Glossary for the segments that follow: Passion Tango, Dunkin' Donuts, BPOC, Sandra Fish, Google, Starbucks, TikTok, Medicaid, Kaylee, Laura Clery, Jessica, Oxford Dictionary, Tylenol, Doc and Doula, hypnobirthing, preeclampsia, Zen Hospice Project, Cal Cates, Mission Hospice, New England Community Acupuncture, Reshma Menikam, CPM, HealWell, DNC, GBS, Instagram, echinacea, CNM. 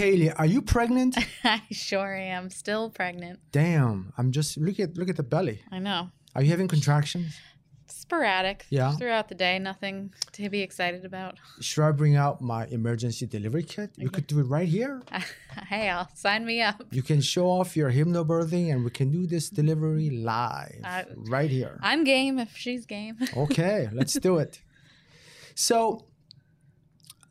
Kaylee, are you pregnant? I sure am. Still pregnant. Damn. I'm just look at the belly. I know. Are you having contractions? Sporadic. Yeah. Throughout the day. Nothing to be excited about. Should I bring out my emergency delivery kit? Okay. We could do it right here. Hey, sign me up. You can show off your hypnobirthing and we can do this delivery live right here. I'm game if she's game. Okay. Let's do it. So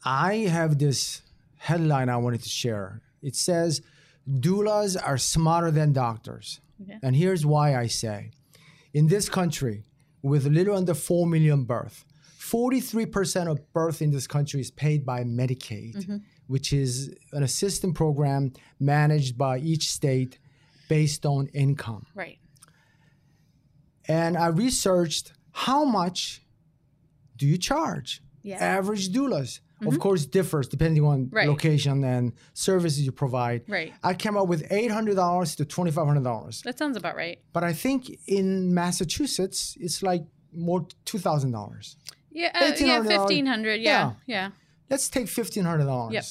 I have this headline I wanted to share. It says, doulas are smarter than doctors. Yeah. And here's why I say. In this country, with a little under 4 million births, 43% of birth in this country is paid by Medicaid, which is an assistance program managed by each state based on income. Right. And I researched how much do you charge? Yeah. Average doulas. Of course, differs depending on location and services you provide. Right. I came up with $800 to $2,500. That sounds about right. But I think in Massachusetts, it's like more $2,000. Yeah, $1,500. Yeah. Let's take $1,500. Yep.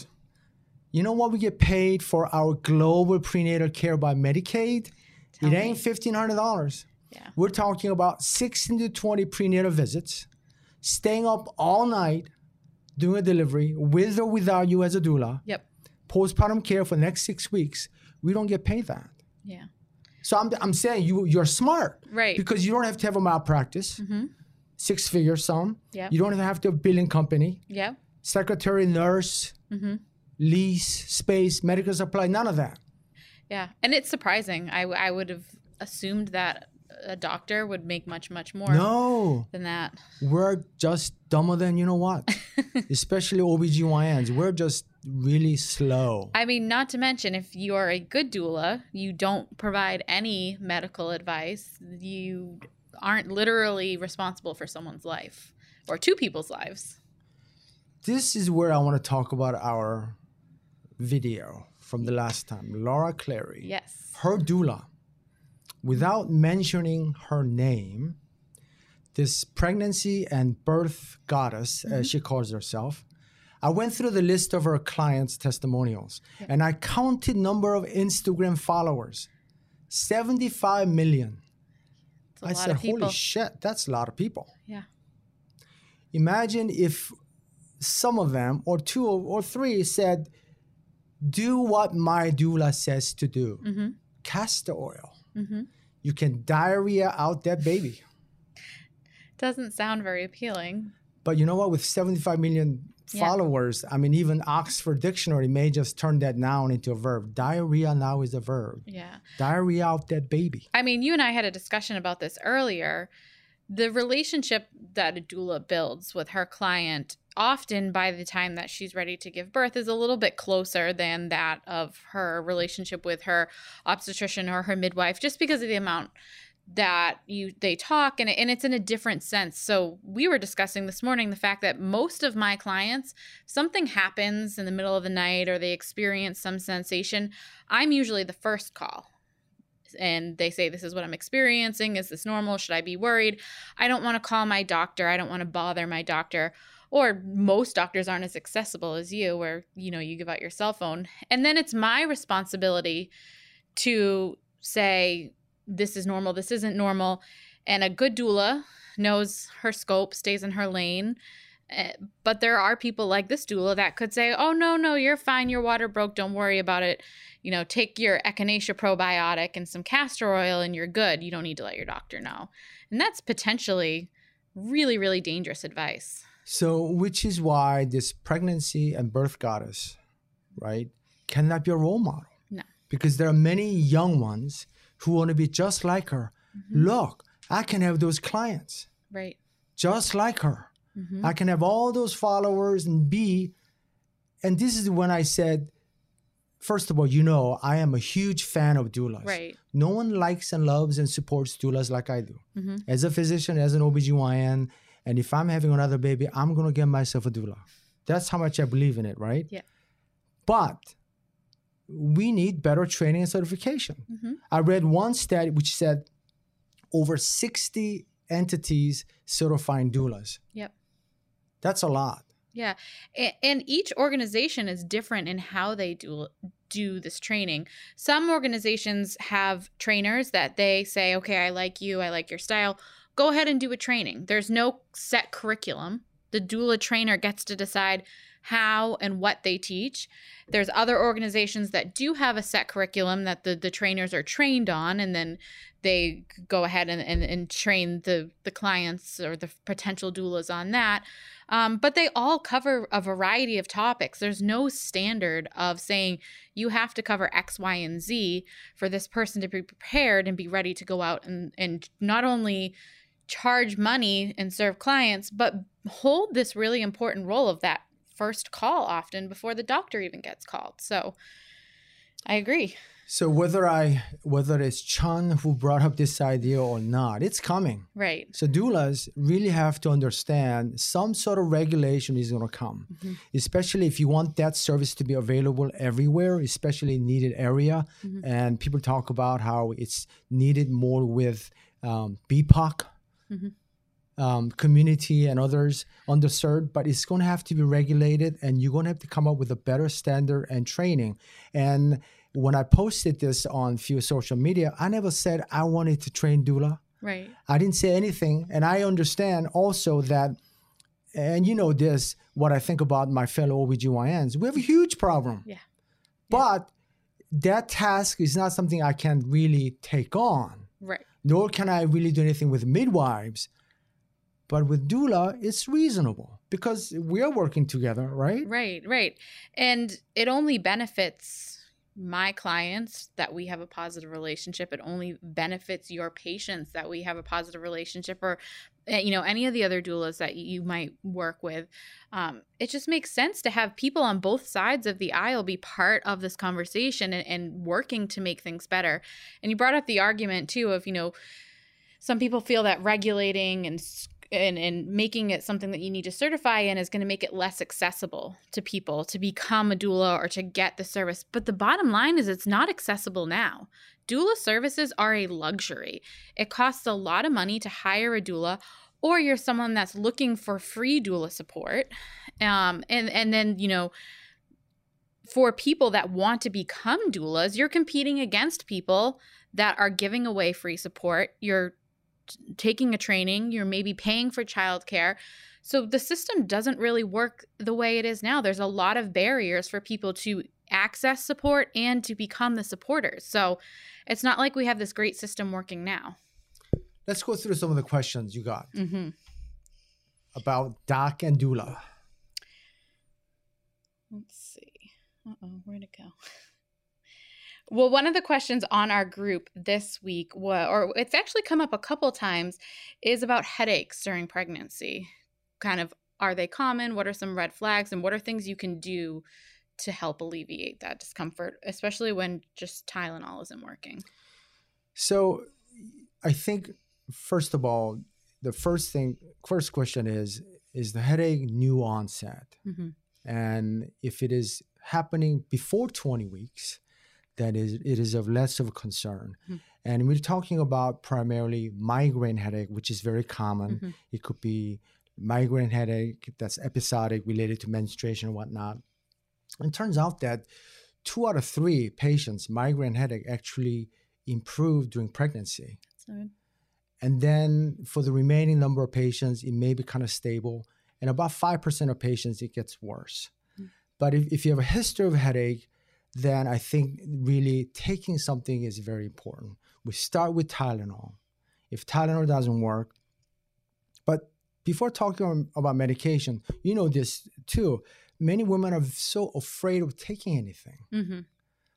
You know what we get paid for our global prenatal care by Medicaid? Tell me. It ain't $1,500. Yeah. We're talking about 16 to 20 prenatal visits, staying up all night, doing a delivery with or without you as a doula. Yep. Postpartum care for the next 6 weeks. We don't get paid that. Yeah. So I'm saying you're smart. Right. Because you don't have to have a malpractice. Six figures some. Yeah. You don't have to have a billing company. Yeah. Secretary, nurse, lease, space, medical supply, none of that. Yeah. And it's surprising. I would have assumed that a doctor would make much more than that. We're just dumber than you know what. Especially OBGYNs. We're just really slow. I mean, not to mention, if you are a good doula, you don't provide any medical advice. You aren't literally responsible for someone's life or two people's lives. This is where I want to talk about our video from the last time. Laura Clery. Yes. Her doula. Without mentioning her name, this pregnancy and birth goddess, as she calls herself, I went through the list of her clients' testimonials, and I counted number of Instagram followers, 75 million. I said, holy shit, that's a lot of people. Yeah. Imagine if some of them, or two or three, said, do what my doula says to do. Castor oil. You can diarrhea out that baby. Doesn't sound very appealing. But you know what? With 75 million followers, I mean, even Oxford Dictionary may just turn that noun into a verb. Diarrhea now is a verb. Yeah. Diarrhea out that baby. I mean, you and I had a discussion about this earlier. The relationship that a doula builds with her client, often by the time that she's ready to give birth, is a little bit closer than that of her relationship with her obstetrician or her midwife, just because of the amount that they talk, and it's in a different sense. So we were discussing this morning the fact that most of my clients, something happens in the middle of the night or they experience some sensation, I'm usually the first call. And they say, this is what I'm experiencing. Is this normal? Should I be worried? I don't want to call my doctor. I don't want to bother my doctor. Or most doctors aren't as accessible as you, where, you know, you give out your cell phone. And then it's my responsibility to say, this is normal, this isn't normal. And a good doula knows her scope, stays in her lane. But there are people like this doula that could say, oh, no, you're fine. Your water broke. Don't worry about it. You know, take your echinacea probiotic and some castor oil and you're good. You don't need to let your doctor know. And that's potentially really, really dangerous advice. So which is why this pregnancy and birth goddess, right, cannot be a role model. No. Because there are many young ones who want to be just like her. Look, I can have those clients. Right. Just like her. I can have all those followers and be. And this is when I said, first of all, you know, I am a huge fan of doulas. Right. No one likes and loves and supports doulas like I do. As a physician, as an OBGYN, and if I'm having another baby, I'm going to get myself a doula. That's how much I believe in it, right? Yeah. But we need better training and certification. I read one study which said over 60 entities certifying doulas. Yep. That's a lot. Yeah. And each organization is different in how they do this training. Some organizations have trainers that they say, okay, I like you, I like your style, go ahead and do a training. There's no set curriculum. The doula trainer gets to decide how and what they teach. There's other organizations that do have a set curriculum that the trainers are trained on, and then they go ahead and train the clients or the potential doulas on that. But they all cover a variety of topics. There's no standard of saying you have to cover X, Y, and Z for this person to be prepared and be ready to go out and not only charge money and serve clients, but hold this really important role of that first call often before the doctor even gets called. So I agree. So whether it's Chan who brought up this idea or not, it's coming. Right. So doulas really have to understand some sort of regulation is going to come, mm-hmm. especially if you want that service to be available everywhere, especially in needed area. Mm-hmm. And people talk about how it's needed more with BPOC, mm-hmm. Community and others underserved, but it's going to have to be regulated, and you're going to have to come up with a better standard and training. And when I posted this on few social media, I never said I wanted to train doula. Right. I didn't say anything. And I understand also that, and you know this, what I think about my fellow OBGYNs, we have a huge problem. Yeah. But that task is not something I can really take on. Right. Nor can I really do anything with midwives. But with doula, it's reasonable because we are working together, right? Right, right. And it only benefits my clients that we have a positive relationship. It only benefits your patients that we have a positive relationship, or, you know, any of the other doulas that you might work with. It just makes sense to have people on both sides of the aisle be part of this conversation and working to make things better. And you brought up the argument, too, of, you know, some people feel that regulating and making it something that you need to certify in is going to make it less accessible to people to become a doula or to get the service. But the bottom line is it's not accessible now. Doula services are a luxury. It costs a lot of money to hire a doula, or you're someone that's looking for free doula support. And then, you know, for people that want to become doulas, you're competing against people that are giving away free support. You're taking a training, you're maybe paying for childcare. So the system doesn't really work the way it is now. There's a lot of barriers for people to access support and to become the supporters. So it's not like we have this great system working now. Let's go through some of the questions you got mm-hmm. about doc and doula. Let's see. Uh-oh, where'd it go? Well, one of the questions on our group this week, or it's actually come up a couple times, is about headaches during pregnancy. Kind of, are they common? What are some red flags? And what are things you can do to help alleviate that discomfort, especially when just Tylenol isn't working? So I think, first of all, the first question is the headache new onset? Mm-hmm. And if it is happening before 20 weeks, that is, it is of less of a concern. Mm-hmm. And we're talking about primarily migraine headache, which is very common. Mm-hmm. It could be migraine headache that's episodic, related to menstruation and whatnot. And it turns out that 2 out of 3 patients, migraine headache actually improved during pregnancy. Sorry. And then for the remaining number of patients, it may be kind of stable. And about 5% of patients, it gets worse. Mm-hmm. But if you have a history of headache, then I think really taking something is very important. We start with Tylenol. If Tylenol doesn't work, but before talking about medication, you know this too, many women are so afraid of taking anything. Mm-hmm.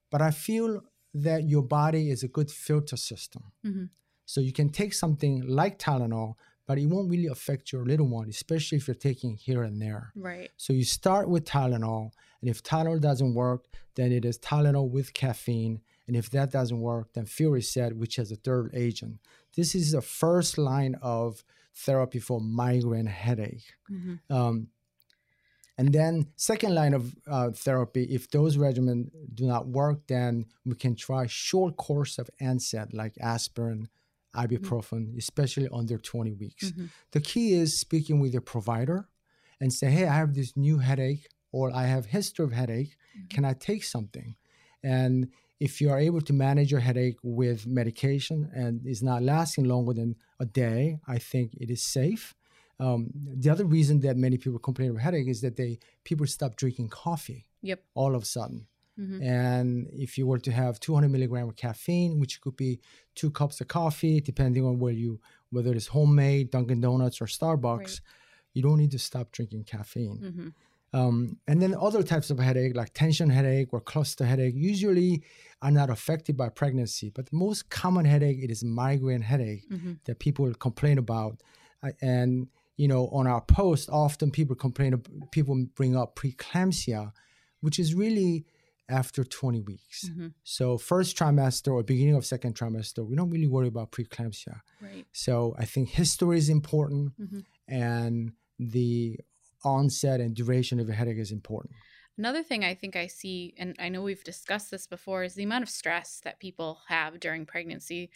But I feel that your body is a good filter system. Mm-hmm. So you can take something like Tylenol, but it won't really affect your little one, especially if you're taking here and there. Right. So you start with Tylenol, and if Tylenol doesn't work, then it is Tylenol with caffeine. And if that doesn't work, then Fioricet, which has a third agent. This is the first line of therapy for migraine headache. Mm-hmm. And then second line of therapy, if those regimen do not work, then we can try short course of NSAID like aspirin, ibuprofen, mm-hmm. especially under 20 weeks. Mm-hmm. The key is speaking with your provider and say, hey, I have this new headache, or I have history of headache. Can I take something? And if you are able to manage your headache with medication and it's not lasting longer than a day, I think it is safe. The other reason that many people complain of headache is that people stop drinking coffee all of a sudden. Mm-hmm. And if you were to have 200 milligrams of caffeine, which could be 2 cups of coffee, depending on whether it's homemade, Dunkin' Donuts or Starbucks, you don't need to stop drinking caffeine. Mm-hmm. And then other types of headache, like tension headache or cluster headache, usually are not affected by pregnancy. But the most common headache, it is migraine headache that people complain about. And, you know, on our post, often people bring up preeclampsia, which is really after 20 weeks. Mm-hmm. So first trimester or beginning of second trimester, we don't really worry about preeclampsia. Right. So I think history is important and the onset and duration of a headache is important. Another thing I think I see, and I know we've discussed this before, is the amount of stress that people have during pregnancy.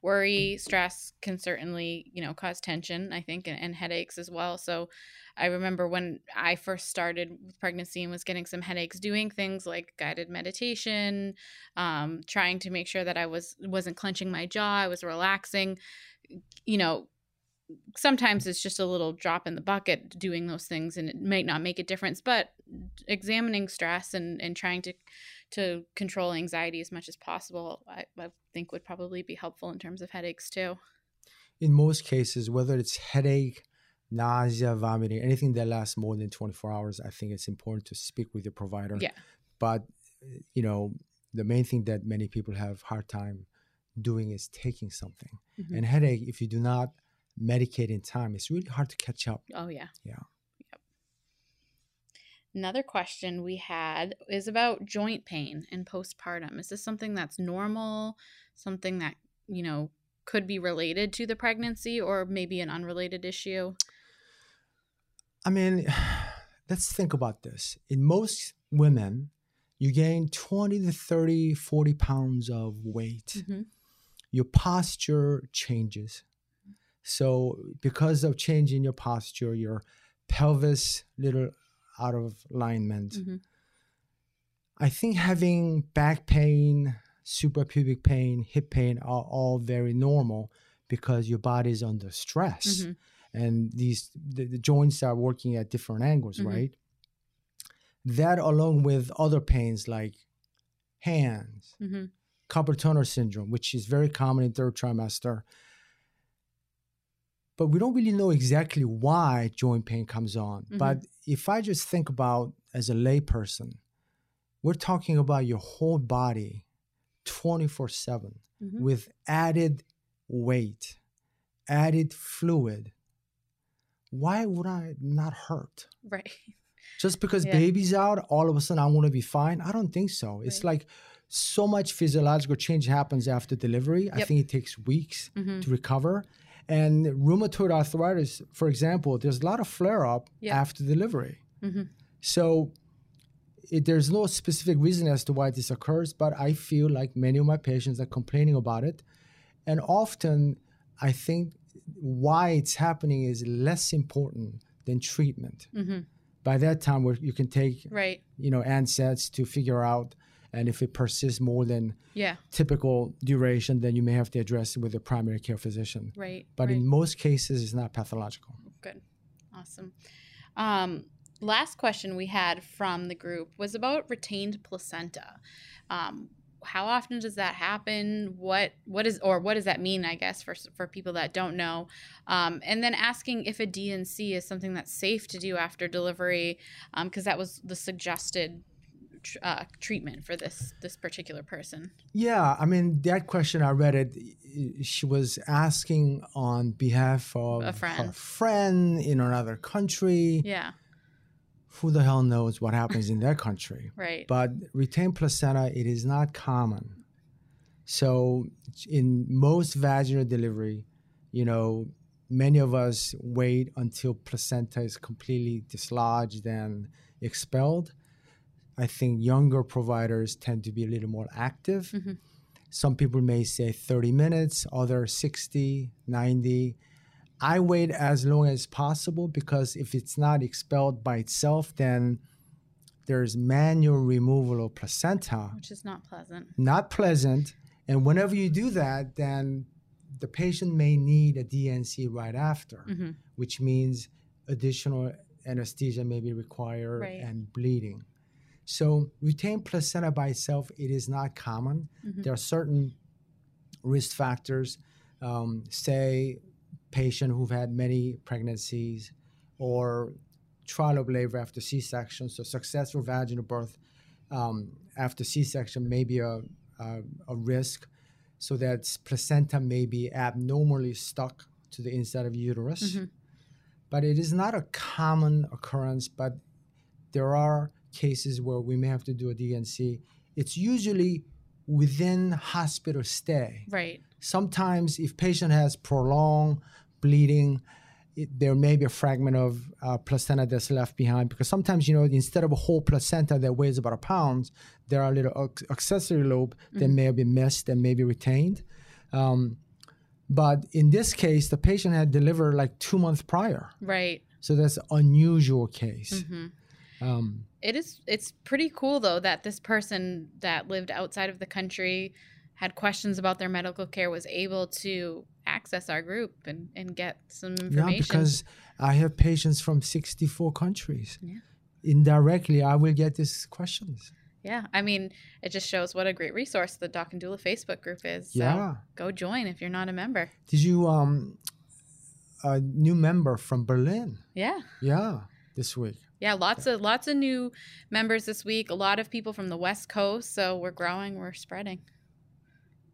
Worry, stress can certainly, cause tension, I think, and headaches as well. So I remember when I first started with pregnancy and was getting some headaches, doing things like guided meditation, trying to make sure that I wasn't clenching my jaw, I was relaxing, Sometimes it's just a little drop in the bucket doing those things and it might not make a difference, but examining stress and trying to control anxiety as much as possible, I think would probably be helpful in terms of headaches too. In most cases, whether it's headache, nausea, vomiting, anything that lasts more than 24 hours, I think it's important to speak with your provider. Yeah. But, the main thing that many people have a hard time doing is taking something. Mm-hmm. And headache, if you do not medicate in time, it's really hard to catch up. Oh, yeah. Yeah. Yep. Another question we had is about joint pain and postpartum. Is this something that's normal, something that, could be related to the pregnancy or maybe an unrelated issue? I mean, let's think about this. In most women, you gain 20 to 30, 40 pounds of weight. Mm-hmm. Your posture changes. So because of changing your posture, your pelvis little out of alignment. Mm-hmm. I think having back pain, suprapubic pain, hip pain are all very normal because your body is under stress. Mm-hmm. And the joints are working at different angles, mm-hmm. right? That along with other pains like hands, mm-hmm. carpal tunnel syndrome, which is very common in third trimester. But we don't really know exactly why joint pain comes on. Mm-hmm. But if I just think about as a layperson, we're talking about your whole body 24/7 mm-hmm. with added weight, added fluid. Why would I not hurt? Right. Just because baby's out, all of a sudden I want to be fine? I don't think so. Right. It's like so much physiological change happens after delivery. Yep. I think it takes weeks mm-hmm. to recover. And rheumatoid arthritis, for example, there's a lot of flare-up after delivery. Mm-hmm. So there's no specific reason as to why this occurs, but I feel like many of my patients are complaining about it. And often, I think why it's happening is less important than treatment. Mm-hmm. By that time, you can take NSAIDs to figure out, and if it persists more than typical duration, then you may have to address it with a primary care physician. Right. But in most cases, it's not pathological. Good. Awesome. Last question we had from the group was about retained placenta. How often does that happen? What does that mean, I guess, for people that don't know? And then asking if a DNC is something that's safe to do after delivery, because that was the suggested treatment for this particular person? Yeah, I mean, that question, I read it. She was asking on behalf of her friend in another country. Yeah. Who the hell knows what happens in that country? Right. But retained placenta, it is not common. So in most vaginal delivery, many of us wait until placenta is completely dislodged and expelled. I think younger providers tend to be a little more active. Mm-hmm. Some people may say 30 minutes, others 60, 90. I wait as long as possible because if it's not expelled by itself, then there's manual removal of placenta. Which is not pleasant. Not pleasant. And whenever you do that, then the patient may need a DNC right after, mm-hmm. which means additional anesthesia may be required right. and bleeding. So retained placenta by itself, it is not common. Mm-hmm. There are certain risk factors, say patient who've had many pregnancies or trial of labor after C-section, so successful vaginal birth after C-section may be a risk, so that placenta may be abnormally stuck to the inside of uterus. Mm-hmm. But it is not a common occurrence, but there are cases where we may have to do a DNC. It's usually within hospital stay. Right. Sometimes if patient has prolonged bleeding, there may be a fragment of placenta that's left behind, because sometimes, you know, instead of a whole placenta that weighs about a pound, there are little accessory lobe mm-hmm. that may have been missed and may be retained. But in this case, the patient had delivered like 2 months prior. Right. So that's an unusual case. Mm-hmm. It's pretty cool, though, that this person that lived outside of the country, had questions about their medical care, was able to access our group and get some information. Yeah, because I have patients from 64 countries. Yeah. Indirectly, I will get these questions. Yeah. I mean, it just shows what a great resource the Doc and Doula Facebook group is. So yeah. Go join if you're not a member. Did you, a new member from Berlin? Yeah. Yeah. This week. Yeah, lots of new members this week. A lot of people from the West Coast. So we're growing, we're spreading.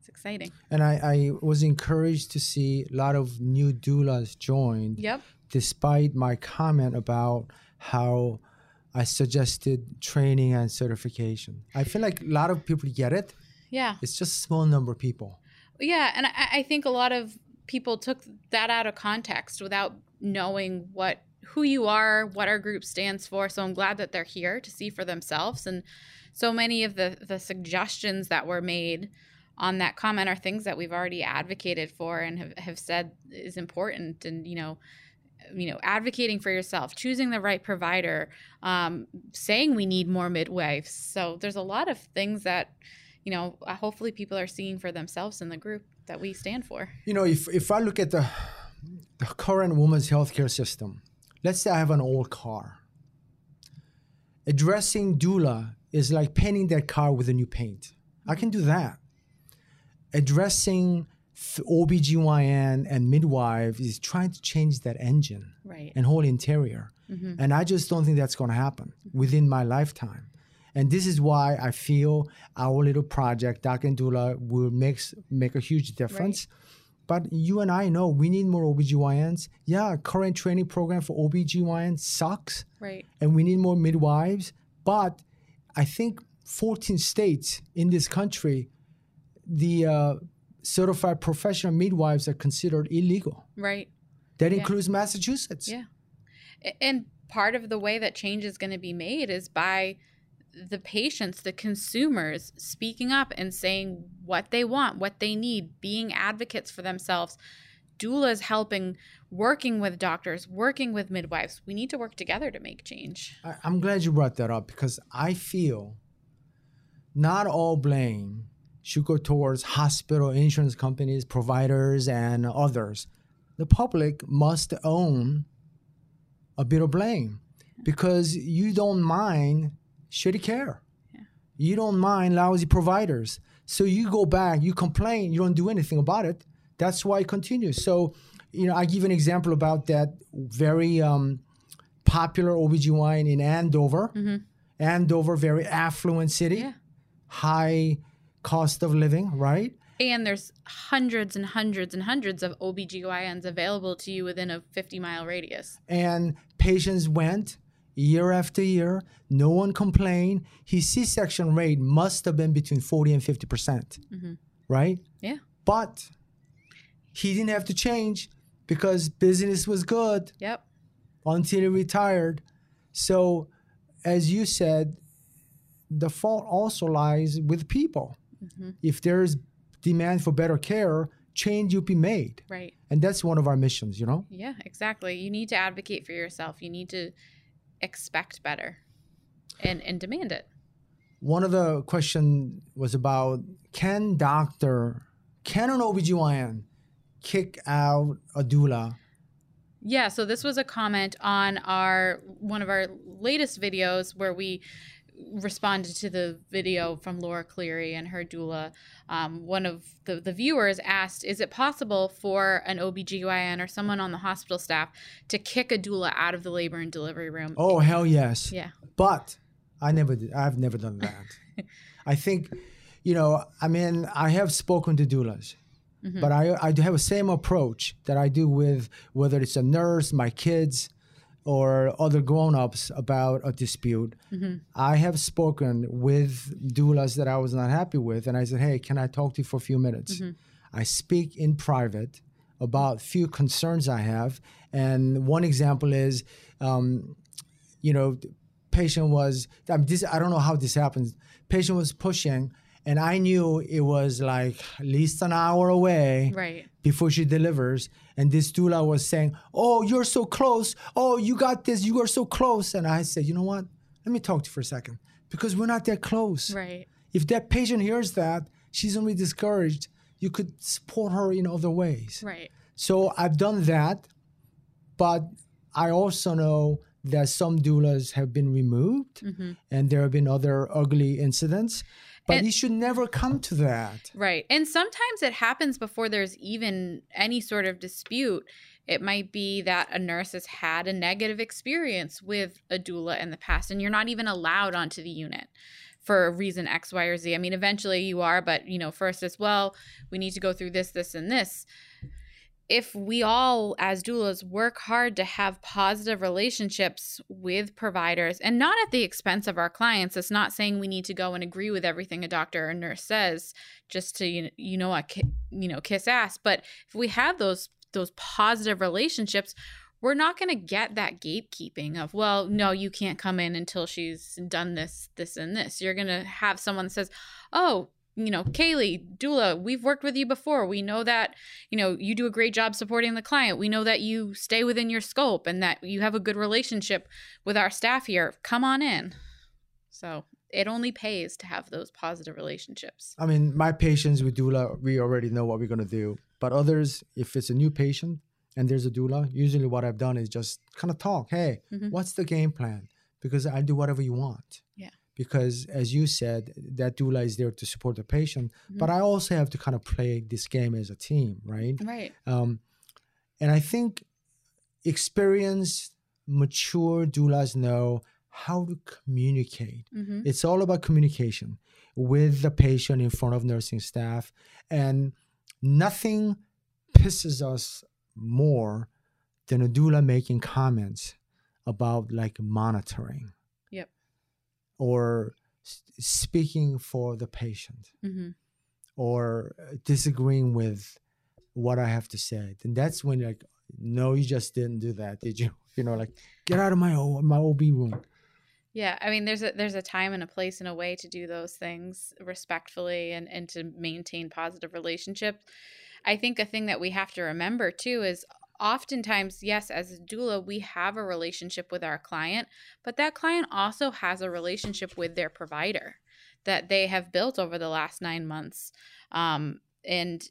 It's exciting. And I was encouraged to see a lot of new doulas join. Yep. Despite my comment about how I suggested training and certification. I feel like a lot of people get it. Yeah. It's just a small number of people. Yeah, and I think a lot of people took that out of context without knowing who you are, what our group stands for. So I'm glad that they're here to see for themselves. And so many of the suggestions that were made on that comment are things that we've already advocated for and have said is important. And, you know, advocating for yourself, choosing the right provider, saying we need more midwives. So there's a lot of things that, you know, hopefully people are seeing for themselves in the group that we stand for. You know, if I look at the current women's healthcare system, let's say I have an old car. Addressing doula is like painting that car with a new paint. I can do that. Addressing OBGYN and midwife is trying to change that engine right. and whole interior. Mm-hmm. And I just don't think that's going to happen within my lifetime. And this is why I feel our little project, Doc and Doula, will make a huge difference. Right. But you and I know we need more OBGYNs. Yeah, current training program for OBGYNs sucks. Right. And we need more midwives. But I think 14 states in this country, the certified professional midwives are considered illegal. Right. That includes Massachusetts. Yeah. And part of the way that change is going to be made is by the patients, the consumers speaking up and saying what they want, what they need, being advocates for themselves, doulas helping, working with doctors, working with midwives. We need to work together to make change. I'm glad you brought that up, because I feel not all blame should go towards hospital, insurance companies, providers, and others. The public must own a bit of blame, because you don't mind shitty care. Yeah. You don't mind lousy providers. So you go back, you complain, you don't do anything about it. That's why it continues. So, you know, I give an example about that very popular OBGYN in Andover. Mm-hmm. Andover, very affluent city. Yeah. High cost of living, right? And there's hundreds and hundreds and hundreds of OBGYNs available to you within a 50-mile radius. And patients went year after year, no one complained. His C-section rate must have been between 40 and 50%, mm-hmm. right? Yeah. But he didn't have to change because business was good. Yep. Until he retired. So as you said, the fault also lies with people. Mm-hmm. If there's demand for better care, change will be made. Right. And that's one of our missions, you know? Yeah, exactly. You need to advocate for yourself. You need to expect better and demand it. One of the question was about, can an OBGYN kick out a doula? Yeah, so this was a comment on one of our latest videos where we responded to the video from Laura Clery and her doula. One of the viewers asked, is it possible for an OBGYN or someone on the hospital staff to kick a doula out of the labor and delivery room? Oh, hell yes. Yeah. But I've never done that. I think, you know, I mean, I have spoken to doulas. Mm-hmm. But I do have the same approach that I do with whether it's a nurse, my kids, or other grown-ups about a dispute. Mm-hmm. I have spoken with doulas that I was not happy with, and I said, hey, can I talk to you for a few minutes? Mm-hmm. I speak in private about few concerns I have. And one example is, you know, patient was, I don't know how this happens, patient was pushing. And I knew it was like at least an hour away before she delivers. And this doula was saying, oh, you're so close. Oh, you got this. You are so close. And I said, you know what? Let me talk to you for a second because we're not that close. Right. If that patient hears that, she's going to be discouraged. You could support her in other ways. Right. So I've done that. But I also know that some doulas have been removed and there have been other ugly incidents. But you should never come to that. Right. And sometimes it happens before there's even any sort of dispute. It might be that a nurse has had a negative experience with a doula in the past, and you're not even allowed onto the unit for a reason X, Y, or Z. I mean, eventually you are, but, you know, first as well, we need to go through this, this, and this. If we all as doulas work hard to have positive relationships with providers and not at the expense of our clients, it's not saying we need to go and agree with everything a doctor or nurse says just to, kiss ass. But if we have those positive relationships, we're not going to get that gatekeeping of, well, no, you can't come in until she's done this, this, and this. You're going to have someone that says, oh, you know, Kaylee, doula, we've worked with you before. We know that, you know, you do a great job supporting the client. We know that you stay within your scope and that you have a good relationship with our staff here. Come on in. So it only pays to have those positive relationships. I mean, my patients with doula, we already know what we're going to do. But others, if it's a new patient and there's a doula, usually what I've done is just kind of talk. Hey, what's the game plan? Because I'll do whatever you want. Yeah. Because as you said, that doula is there to support the patient. Mm-hmm. But I also have to kind of play this game as a team, right? Right. And I think experienced, mature doulas know how to communicate. Mm-hmm. It's all about communication with the patient in front of nursing staff. And nothing pisses us more than a doula making comments about like monitoring or speaking for the patient or disagreeing with what I have to say. And that's when you're like, no, you just didn't do that, did you? You know, like, get out of my OB room. Yeah, I mean, there's a time and a place and a way to do those things respectfully and to maintain positive relationships. I think a thing that we have to remember, too, is oftentimes, yes, as a doula, we have a relationship with our client, but that client also has a relationship with their provider that they have built over the last 9 months. And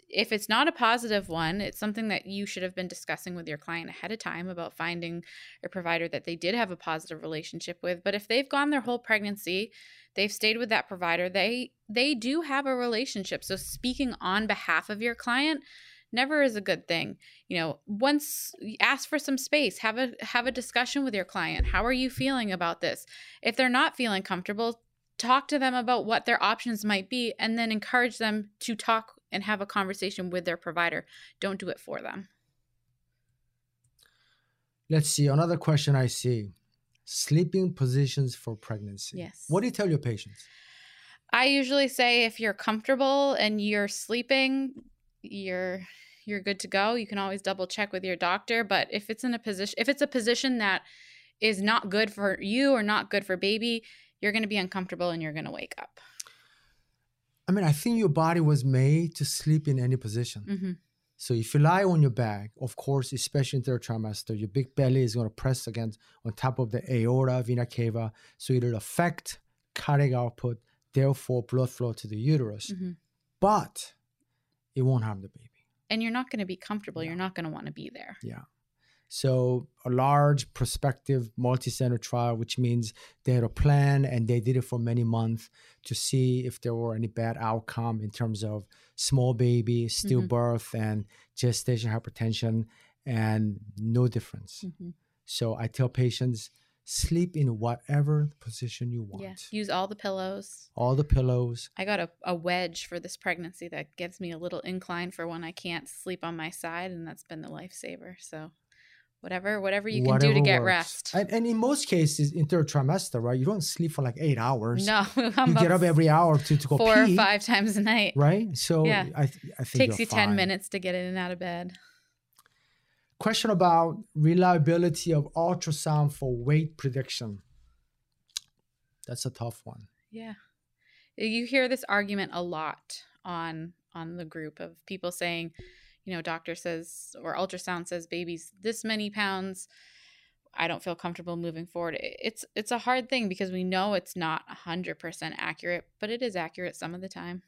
if it's not a positive one, it's something that you should have been discussing with your client ahead of time about finding a provider that they did have a positive relationship with. But if they've gone their whole pregnancy, they've stayed with that provider, they do have a relationship. So speaking on behalf of your client never is a good thing. You know, once ask for some space, have a discussion with your client. How are you feeling about this? If they're not feeling comfortable, talk to them about what their options might be and then encourage them to talk and have a conversation with their provider. Don't do it for them. Let's see. Another question I see, sleeping positions for pregnancy. Yes. What do you tell your patients? I usually say if you're comfortable and you're sleeping, you're good to go. You can always double check with your doctor, but if it's a position that is not good for you or not good for baby, you're going to be uncomfortable and you're going to wake up. I mean, I think your body was made to sleep in any position. Mm-hmm. So if you lie on your back, of course, especially in third trimester, your big belly is going to press against on top of the aorta, vena cava. So it'll affect cardiac output, therefore blood flow to the uterus. Mm-hmm. But it won't harm the baby. And you're not going to be comfortable. Yeah. You're not going to want to be there. Yeah. So a large prospective multi-center trial, which means they had a plan and they did it for many months to see if there were any bad outcome in terms of small baby, stillbirth, mm-hmm. and gestational hypertension, and no difference. Mm-hmm. So I tell patients, sleep in whatever position you want. Yeah. Use all the pillows. All the pillows. I got a wedge for this pregnancy that gives me a little incline for when I can't sleep on my side, and that's been the lifesaver, so... Whatever you can do to get rest. And in most cases, in third trimester, right, you don't sleep for like 8 hours. No. You get up every hour to go pee. 4 or 5 times a night. Right? So yeah. I think takes you 10 minutes to get in and out of bed. Question about reliability of ultrasound for weight prediction. That's a tough one. Yeah. You hear this argument a lot on the group of people saying, you know, doctor says or ultrasound says baby's this many pounds. I don't feel comfortable moving forward. It's a hard thing because we know it's not 100% accurate, but it is accurate some of the time.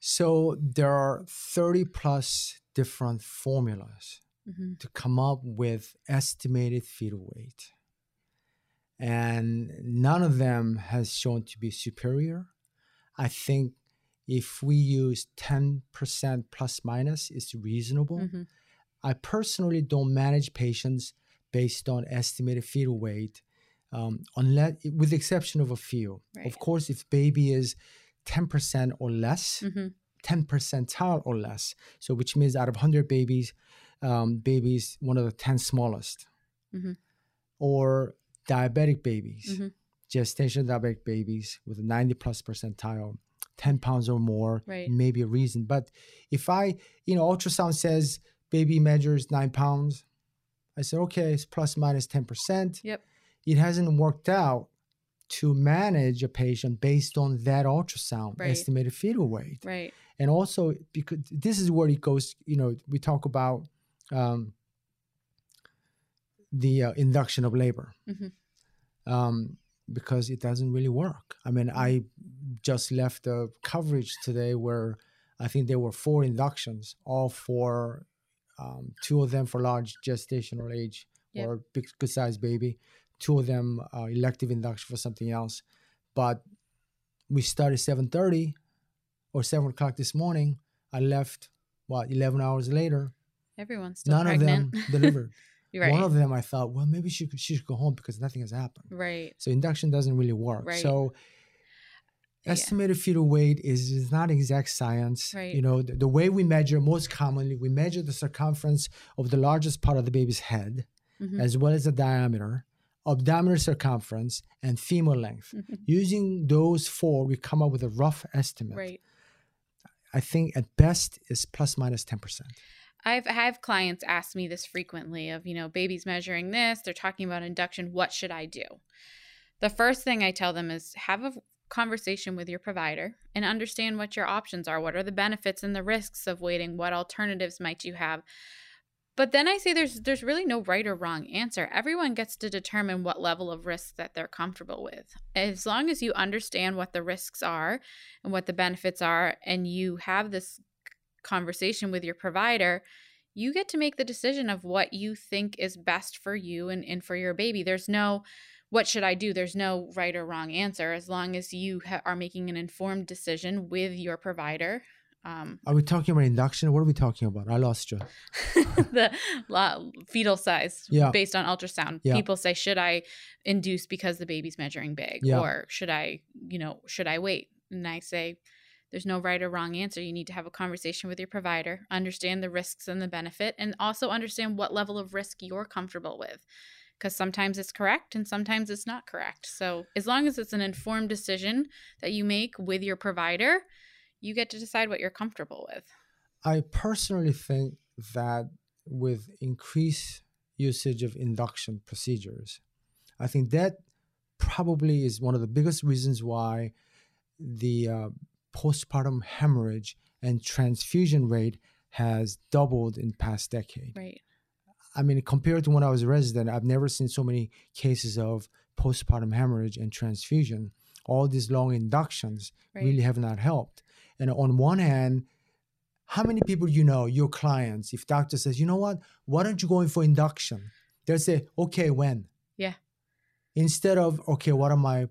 So there are 30 plus different formulas mm-hmm. to come up with estimated fetal weight. And none of them has shown to be superior. I think if we use 10% plus minus, it's reasonable. Mm-hmm. I personally don't manage patients based on estimated fetal weight, unless, with the exception of a few. Right. Of course, if baby is 10% or less, mm-hmm. 10 percentile or less, so which means out of 100 babies, babies one of the 10 smallest, mm-hmm. or diabetic babies, mm-hmm. gestational diabetic babies with a 90 plus percentile. 10 pounds or more, right. Maybe a reason. But if I, you know, ultrasound says baby measures 9 pounds, I said, okay, it's plus minus 10%. Yep. It hasn't worked out to manage a patient based on that ultrasound, right. Estimated fetal weight. Right. And also, because this is where it goes, you know, we talk about the induction of labor. Mm-hmm. Because it doesn't really work. I mean, I just left a coverage today where I think there were 4 inductions, all 4, 2 of them for large gestational age yep. or big, good sized baby, 2 of them elective induction for something else. But we started 7:30 or 7 o'clock this morning. I left, what, 11 hours later. Everyone's still none pregnant. Of them delivered. Right. One of them, I thought, well, maybe she should go home because nothing has happened. Right. So induction doesn't really work. Right. So estimated fetal weight is not exact science. Right. You know, the way we measure, most commonly, we measure the circumference of the largest part of the baby's head, mm-hmm. as well as the diameter, abdominal circumference, and femur length. Mm-hmm. Using those 4, we come up with a rough estimate. Right. I think at best is plus minus 10%. I have clients ask me this frequently of, you know, baby's measuring this, they're talking about induction, what should I do? The first thing I tell them is have a conversation with your provider and understand what your options are. What are the benefits and the risks of waiting? What alternatives might you have? But then I say there's really no right or wrong answer. Everyone gets to determine what level of risk that they're comfortable with. As long as you understand what the risks are and what the benefits are and you have this conversation with your provider, you get to make the decision of what you think is best for you and for your baby. There's no, what should I do? There's no right or wrong answer as long as you are making an informed decision with your provider. Are we talking about induction? What are we talking about? I lost you. The fetal size yeah. based on ultrasound. Yeah. People say, should I induce because the baby's measuring big? Yeah. Or should I wait? And I say, there's no right or wrong answer. You need to have a conversation with your provider, understand the risks and the benefit, and also understand what level of risk you're comfortable with. Because sometimes it's correct and sometimes it's not correct. So as long as it's an informed decision that you make with your provider, you get to decide what you're comfortable with. I personally think that with increased usage of induction procedures, I think that probably is one of the biggest reasons why the postpartum hemorrhage and transfusion rate has doubled in the past decade. Right. I mean, compared to when I was a resident, I've never seen so many cases of postpartum hemorrhage and transfusion. All these long inductions really have not helped. And on one hand, how many people you know, your clients, if doctor says, you know what, why aren't you going for induction? They'll say, okay, when? Yeah. Instead of, okay, what are my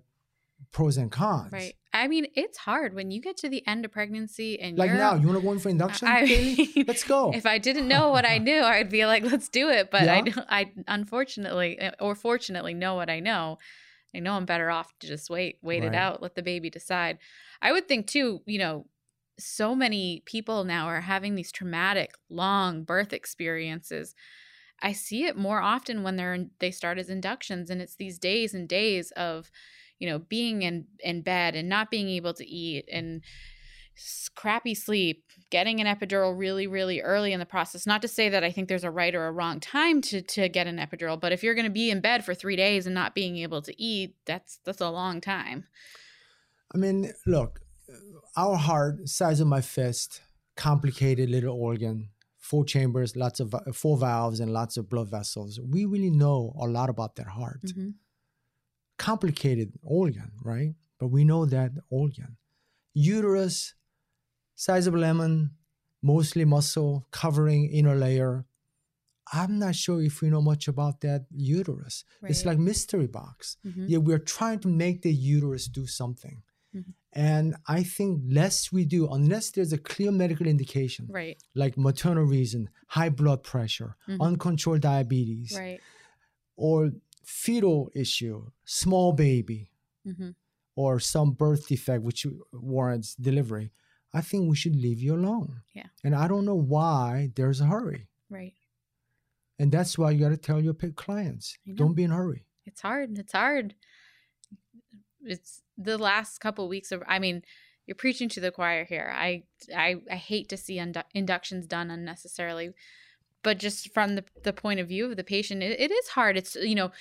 pros and cons? Right. I mean, it's hard when you get to the end of pregnancy and like you're... Like now, you want to go in for induction? I mean, let's go. If I didn't know what I knew, I'd be like, let's do it. But yeah. I unfortunately or fortunately know what I know. I know I'm better off to just wait it out, let the baby decide. I would think too, you know, so many people now are having these traumatic, long birth experiences. I see it more often when they start as inductions, and it's these days and days of, you know, being in bed and not being able to eat and crappy sleep, getting an epidural really, really early in the process. Not to say that I think there's a right or a wrong time to get an epidural, but if you're going to be in bed for 3 days and not being able to eat, that's a long time. I mean, look, our heart, size of my fist, complicated little organ, 4 chambers, lots of 4 valves and lots of blood vessels. We really know a lot about that heart. Mm-hmm. Complicated organ, right? But we know that organ. Uterus, size of lemon, mostly muscle, covering inner layer. I'm not sure if we know much about that uterus. Right. It's like mystery box. Mm-hmm. Yeah, we're trying to make the uterus do something. Mm-hmm. And I think less we do, unless there's a clear medical indication, right? Like maternal reason, high blood pressure, mm-hmm. uncontrolled diabetes, right? Or fetal issue, small baby, mm-hmm. or some birth defect which warrants delivery, I think we should leave you alone. Yeah. And I don't know why there's a hurry. Right. And that's why you got to tell your clients, don't be in a hurry. It's hard. It's hard. It's the last couple of weeks of, I mean, you're preaching to the choir here. I hate to see inductions done unnecessarily, but just from the point of view of the patient, it is hard. It's, you know,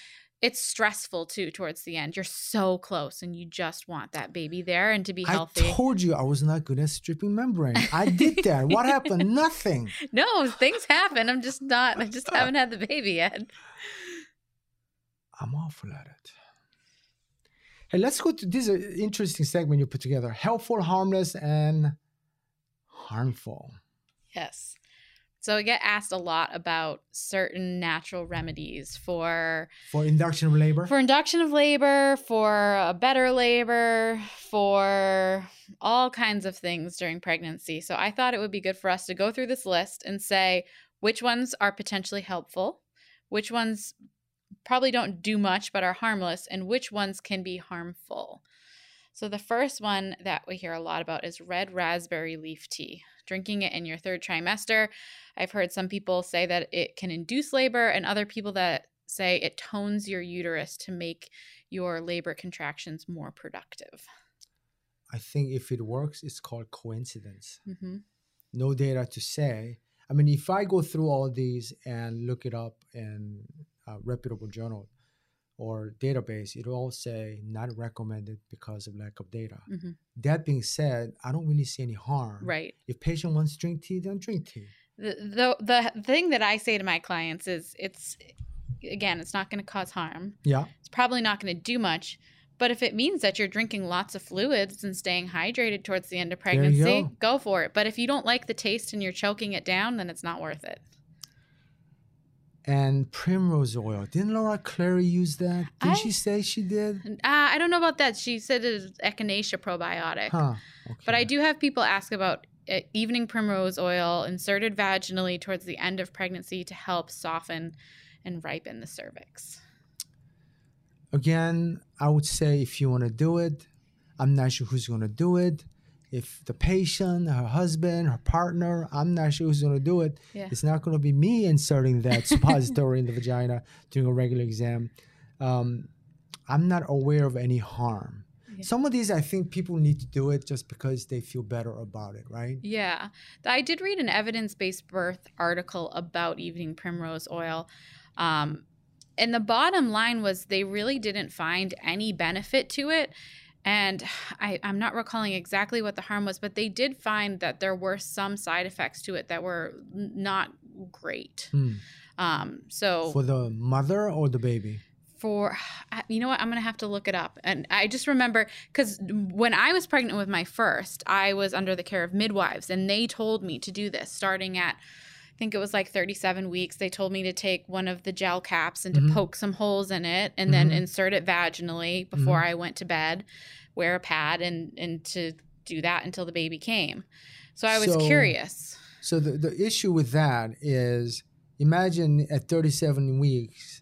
it's stressful too towards the end. You're so close and you just want that baby there and to be healthy. I told you I was not good at stripping membrane. I did that. What happened? Nothing. No, things happen. I just haven't had the baby yet. I'm awful at it. Hey, let's go to this interesting segment you put together. Helpful, harmless, and harmful. Yes. So I get asked a lot about certain natural remedies for induction of labor, for a better labor, for all kinds of things during pregnancy. So I thought it would be good for us to go through this list and say which ones are potentially helpful, which ones probably don't do much but are harmless, and which ones can be harmful. So the first one that we hear a lot about is red raspberry leaf tea, drinking it in your third trimester. I've heard some people say that it can induce labor and other people that say it tones your uterus to make your labor contractions more productive. I think if it works, it's called coincidence. Mm-hmm. No data to say. I mean, if I go through all these and look it up in a reputable journal or database, it'll all say not recommended because of lack of data. Mm-hmm. That being said, I don't really see any harm. Right. If patient wants to drink tea, then drink tea. The thing that I say to my clients is it's not going to cause harm. Yeah. It's probably not going to do much. But if it means that you're drinking lots of fluids and staying hydrated towards the end of pregnancy, go for it. But if you don't like the taste and you're choking it down, then it's not worth it. And primrose oil. Didn't Laura Clery use that? Didn't she say she did? I don't know about that. She said it was echinacea probiotic. Huh. Okay. But I do have people ask about evening primrose oil inserted vaginally towards the end of pregnancy to help soften and ripen the cervix. Again, I would say if you want to do it, I'm not sure who's going to do it. If the patient, her husband, her partner, I'm not sure who's going to do it. Yeah. It's not going to be me inserting that suppository in the vagina during a regular exam. I'm not aware of any harm. Yeah. Some of these, I think people need to do it just because they feel better about it, right? Yeah. I did read an evidence-based birth article about evening primrose oil. And the bottom line was they really didn't find any benefit to it. And I'm not recalling exactly what the harm was, but they did find that there were some side effects to it that were not great. Mm. For the mother or the baby? For, you know what, I'm going to have to look it up. And I just remember, because when I was pregnant with my first, I was under the care of midwives, and they told me to do this starting at, I think it was like 37 weeks. They told me to take one of the gel caps and to poke some holes in it and then insert it vaginally before I went to bed, wear a pad, and to do that until the baby came. So I was curious. So the issue with that is, imagine at 37 weeks,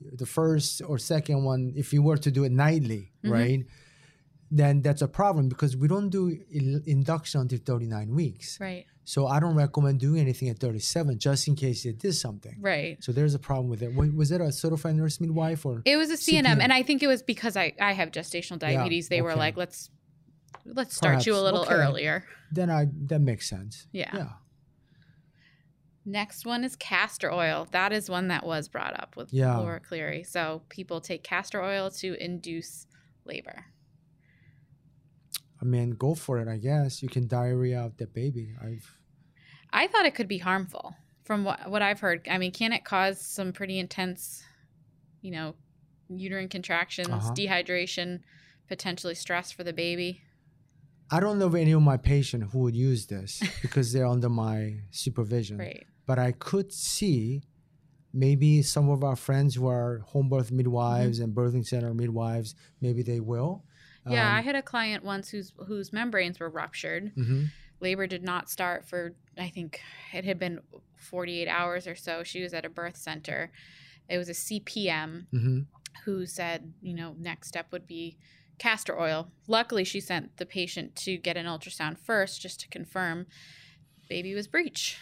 the first or second one, if you were to do it nightly, right? Then that's a problem, because we don't do induction until 39 weeks. Right. So I don't recommend doing anything at 37, just in case it did something. Right. So there's a problem with it. Was it a certified nurse midwife or? It was a CNM, CPM? And I think it was because I have gestational diabetes. They were like, let's start you a little earlier. That makes sense. Yeah. Next one is castor oil. That is one that was brought up with Laura Clery. So people take castor oil to induce labor. I mean, go for it, I guess. You can diarrhea out the baby. I thought it could be harmful from what I've heard. I mean, can it cause some pretty intense, uterine contractions, dehydration, potentially stress for the baby? I don't know of any of my patients who would use this because they're under my supervision. Right. But I could see maybe some of our friends who are home birth midwives and birthing center midwives, maybe they will. Yeah, I had a client once whose membranes were ruptured. Labor did not start for, I think it had been 48 hours or so. She was at a birth center. It was a CPM who said, next step would be castor oil. Luckily, she sent the patient to get an ultrasound first just to confirm baby was breech.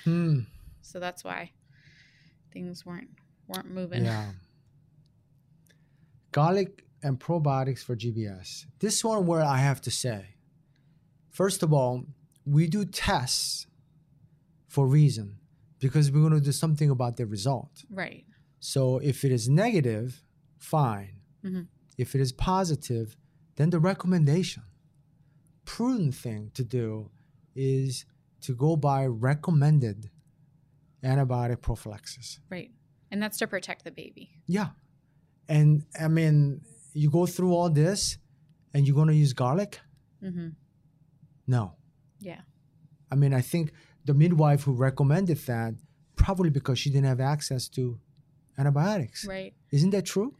So that's why things weren't moving. Yeah. Garlic and probiotics for GBS. This one where I have to say, first of all, we do tests for a reason, because we're going to do something about the result. Right. So if it is negative, fine. If it is positive, then the recommendation, prudent thing to do is to go by recommended antibiotic prophylaxis. Right. And that's to protect the baby. Yeah. And I mean, you go through all this and you're going to use garlic? No. Yeah. I mean, I think the midwife who recommended that, probably because she didn't have access to antibiotics. Right. Isn't that true?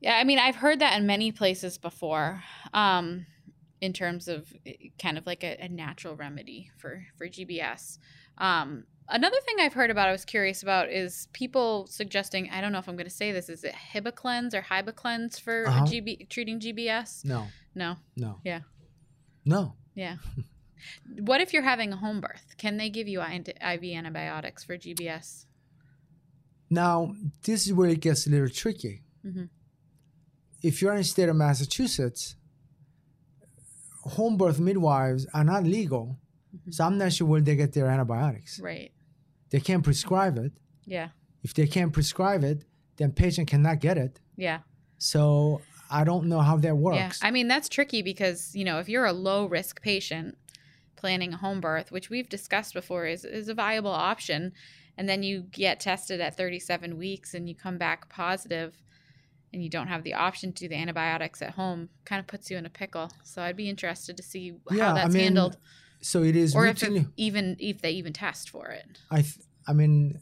Yeah. I mean, I've heard that in many places before, in terms of kind of like a natural remedy for GBS. Another thing I've heard about, I was curious about, is people suggesting, I don't know if I'm going to say this, is it Hibiclens or Hibiclens for treating GBS? No. Yeah. No. Yeah. What if you're having a home birth? Can they give you IV antibiotics for GBS? Now, this is where it gets a little tricky. If you're in the state of Massachusetts, home birth midwives are not legal. So I'm not sure where they get their antibiotics. Right. They can't prescribe it. Yeah. If they can't prescribe it, then patient cannot get it. Yeah. So I don't know how that works. Yeah. I mean, that's tricky because, if you're a low-risk patient planning a home birth, which we've discussed before is a viable option, and then you get tested at 37 weeks and you come back positive and you don't have the option to do the antibiotics at home, kind of puts you in a pickle. So I'd be interested to see how that's handled. So it is, or if they even test for it. I mean,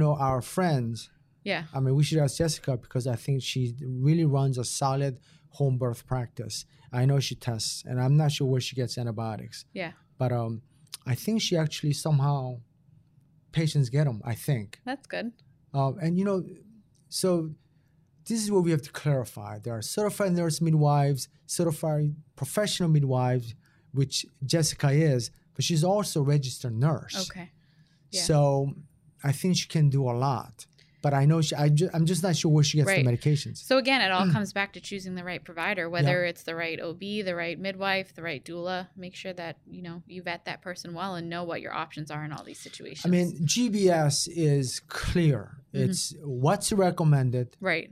our friends. Yeah. I mean, we should ask Jessica, because I think she really runs a solid home birth practice. I know she tests, and I'm not sure where she gets antibiotics. Yeah. But I think she actually somehow patients get them. I think that's good. So this is what we have to clarify: there are certified nurse midwives, certified professional midwives, which Jessica is, but she's also a registered nurse. Okay. Yeah. So I think she can do a lot, but I know I'm just not sure where she gets the medications. So again, it all comes back to choosing the right provider, whether it's the right OB, the right midwife, the right doula. Make sure that, you vet that person well and know what your options are in all these situations. I mean, GBS is clear. It's what's recommended. Right.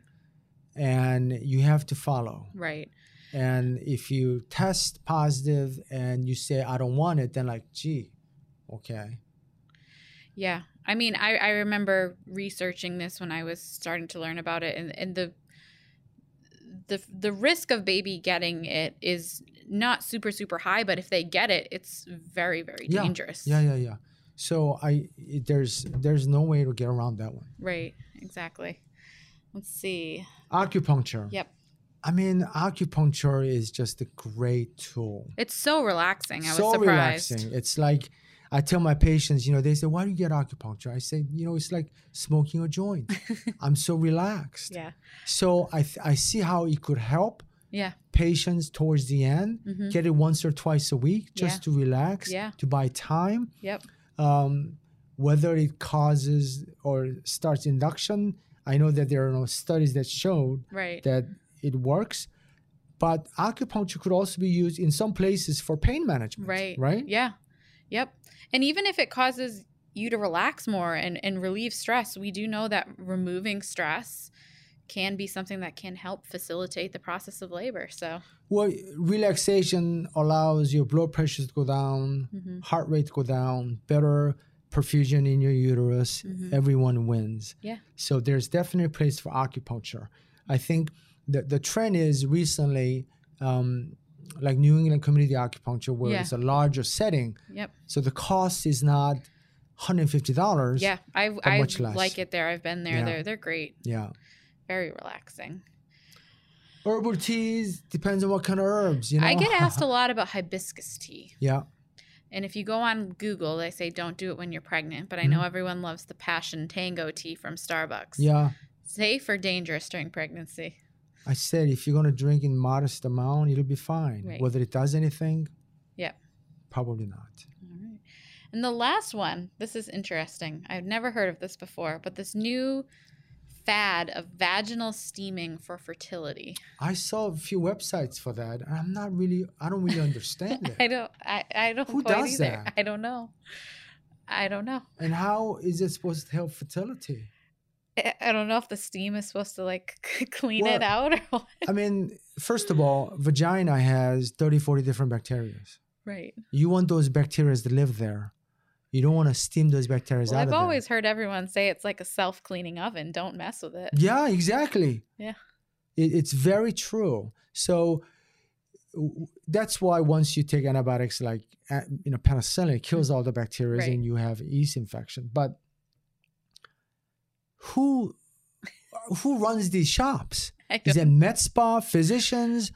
And you have to follow. Right. And if you test positive and you say, I don't want it, then like, gee, okay. Yeah. I mean, I remember researching this when I was starting to learn about it. And the risk of baby getting it is not super, super high. But if they get it, it's very, very dangerous. Yeah. So there's no way to get around that one. Right. Exactly. Let's see. Acupuncture. Yep. I mean, acupuncture is just a great tool. It's so relaxing. I was surprised. So relaxing. It's like, I tell my patients, you know, they say, why do you get acupuncture? I say, you know, it's like smoking a joint. I'm so relaxed. Yeah. So I see how it could help patients towards the end, get it once or twice a week just to relax, to buy time. Yep. Whether it causes or starts induction, I know that there are no studies that showed that it works, but acupuncture could also be used in some places for pain management. Right? Yeah. Yep. And even if it causes you to relax more and relieve stress, we do know that removing stress can be something that can help facilitate the process of labor. So, well, relaxation allows your blood pressure to go down, heart rate to go down, better perfusion in your uterus. Everyone wins. Yeah. So there's definitely a place for acupuncture. I think the trend is recently, like New England Community Acupuncture, where it's a larger setting. Yep. So the cost is not $150. Yeah, I much less. Like it there. I've been there. Yeah. They're great. Yeah. Very relaxing. Herbal teas, depends on what kind of herbs, you know. I get asked a lot about hibiscus tea. Yeah. And if you go on Google, they say don't do it when you're pregnant. But I know everyone loves the Passion Tango tea from Starbucks. Yeah. Safe or dangerous during pregnancy? I said, if you're going to drink in modest amount, it'll be fine. Right. Whether it does anything, probably not. All right. And the last one, this is interesting. I've never heard of this before, but this new fad of vaginal steaming for fertility. I saw a few websites for that, and I don't really understand it. I don't Who quite does either. That? I don't know. And how is it supposed to help fertility? I don't know if the steam is supposed to like clean it out or what. I mean, first of all, vagina has 30, 40 different bacteria. Right. You want those bacteria to live there. You don't want to steam those bacteria out of there. I've always heard everyone say it's like a self-cleaning oven. Don't mess with it. Yeah, exactly. Yeah. It's very true. So that's why once you take antibiotics like, you know, penicillin, it kills all the bacteria and you have yeast infection. But who runs these shops? Is it med spa, physicians?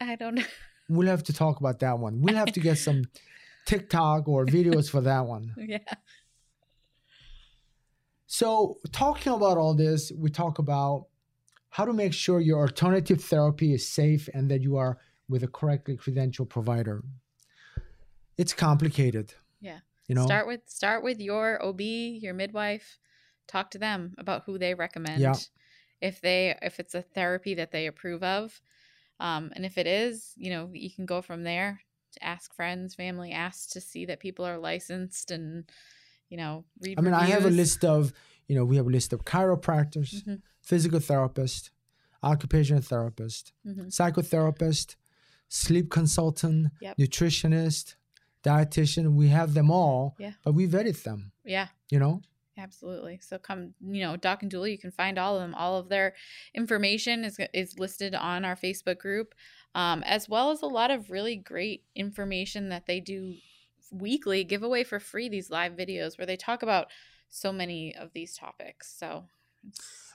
I don't know. We'll have to talk about that one. We'll have to get some TikTok or videos for that one. Yeah. So talking about all this, we talk about how to make sure your alternative therapy is safe and that you are with a correctly credentialed provider. It's complicated. Yeah. You know, start with your OB, your midwife. Talk to them about who they recommend, if it's a therapy that they approve of. And if it is, you know, you can go from there to ask friends, family, ask to see that people are licensed and, you know, read reviews. I have a list of, you know, we have a list of chiropractors, physical therapists, occupational therapists, psychotherapist, sleep consultant, nutritionist, dietitian. We have them all, but we vetted them. Yeah. You know? Absolutely. So come, you know, Doc and Doula, you can find all of them. All of their information is listed on our Facebook group, as well as a lot of really great information that they do weekly, give away for free, these live videos where they talk about so many of these topics. So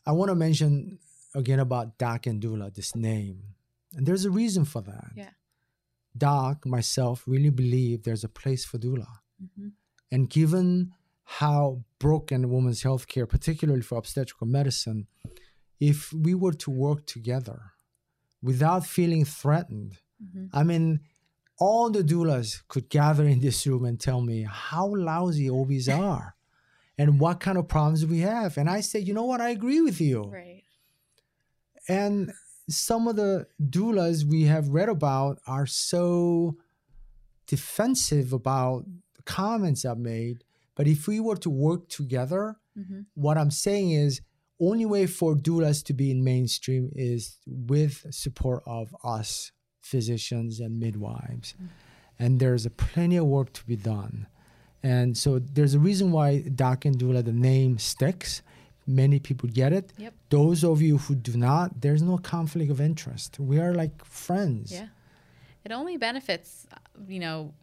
I want to mention again about Doc and Doula, this name. And there's a reason for that. Yeah. Doc, myself, really believe there's a place for doula. And given how broken women's healthcare, particularly for obstetrical medicine, if we were to work together without feeling threatened, I mean, all the doulas could gather in this room and tell me how lousy OBs are and what kind of problems we have. And I say, you know what? I agree with you. Right. And some of the doulas we have read about are so defensive about the comments I've made. But if we were to work together, what I'm saying is only way for doulas to be in mainstream is with support of us physicians and midwives. Mm-hmm. And there's plenty of work to be done. And so there's a reason why Doc and Doula, the name sticks. Many people get it. Yep. Those of you who do not, there's no conflict of interest. We are like friends. Yeah. It only benefits, you know,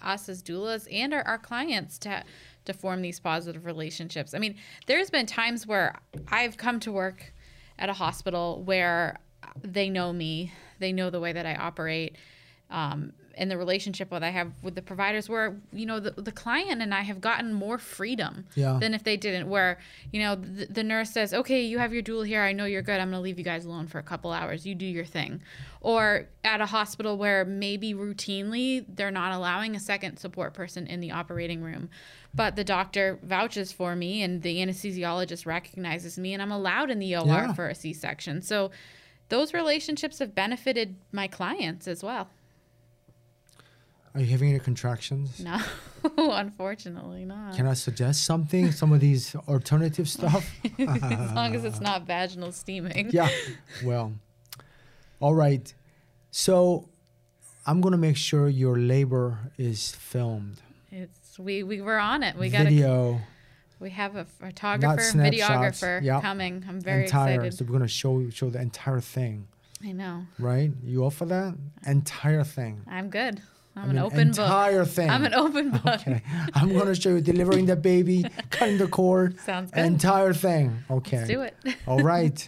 us as doulas and our clients to form these positive relationships. I mean, there's been times where I've come to work at a hospital where they know me, they know the way that I operate, and the relationship that I have with the providers, where, you know, the client and I have gotten more freedom than if they didn't, where, you know, the nurse says, okay, you have your doula here. I know you're good. I'm going to leave you guys alone for a couple hours. You do your thing. Or at a hospital where maybe routinely they're not allowing a second support person in the operating room, but the doctor vouches for me and the anesthesiologist recognizes me and I'm allowed in the OR for a C-section. So those relationships have benefited my clients as well. Are you having any contractions? No, unfortunately not. Can I suggest something? Some of these alternative stuff? As long as it's not vaginal steaming. Yeah, well, all right. So I'm going to make sure your labor is filmed. It's we were on it. We got video. We have a photographer and videographer coming. I'm very excited. So we're going to show the entire thing. I know. Right? You up for that? Entire thing. I'm good. I'm an open book. Entire thing. I'm an open book. Okay. I'm going to show you delivering the baby, cutting the cord. Sounds good. Entire thing. Okay. Let's do it. All right.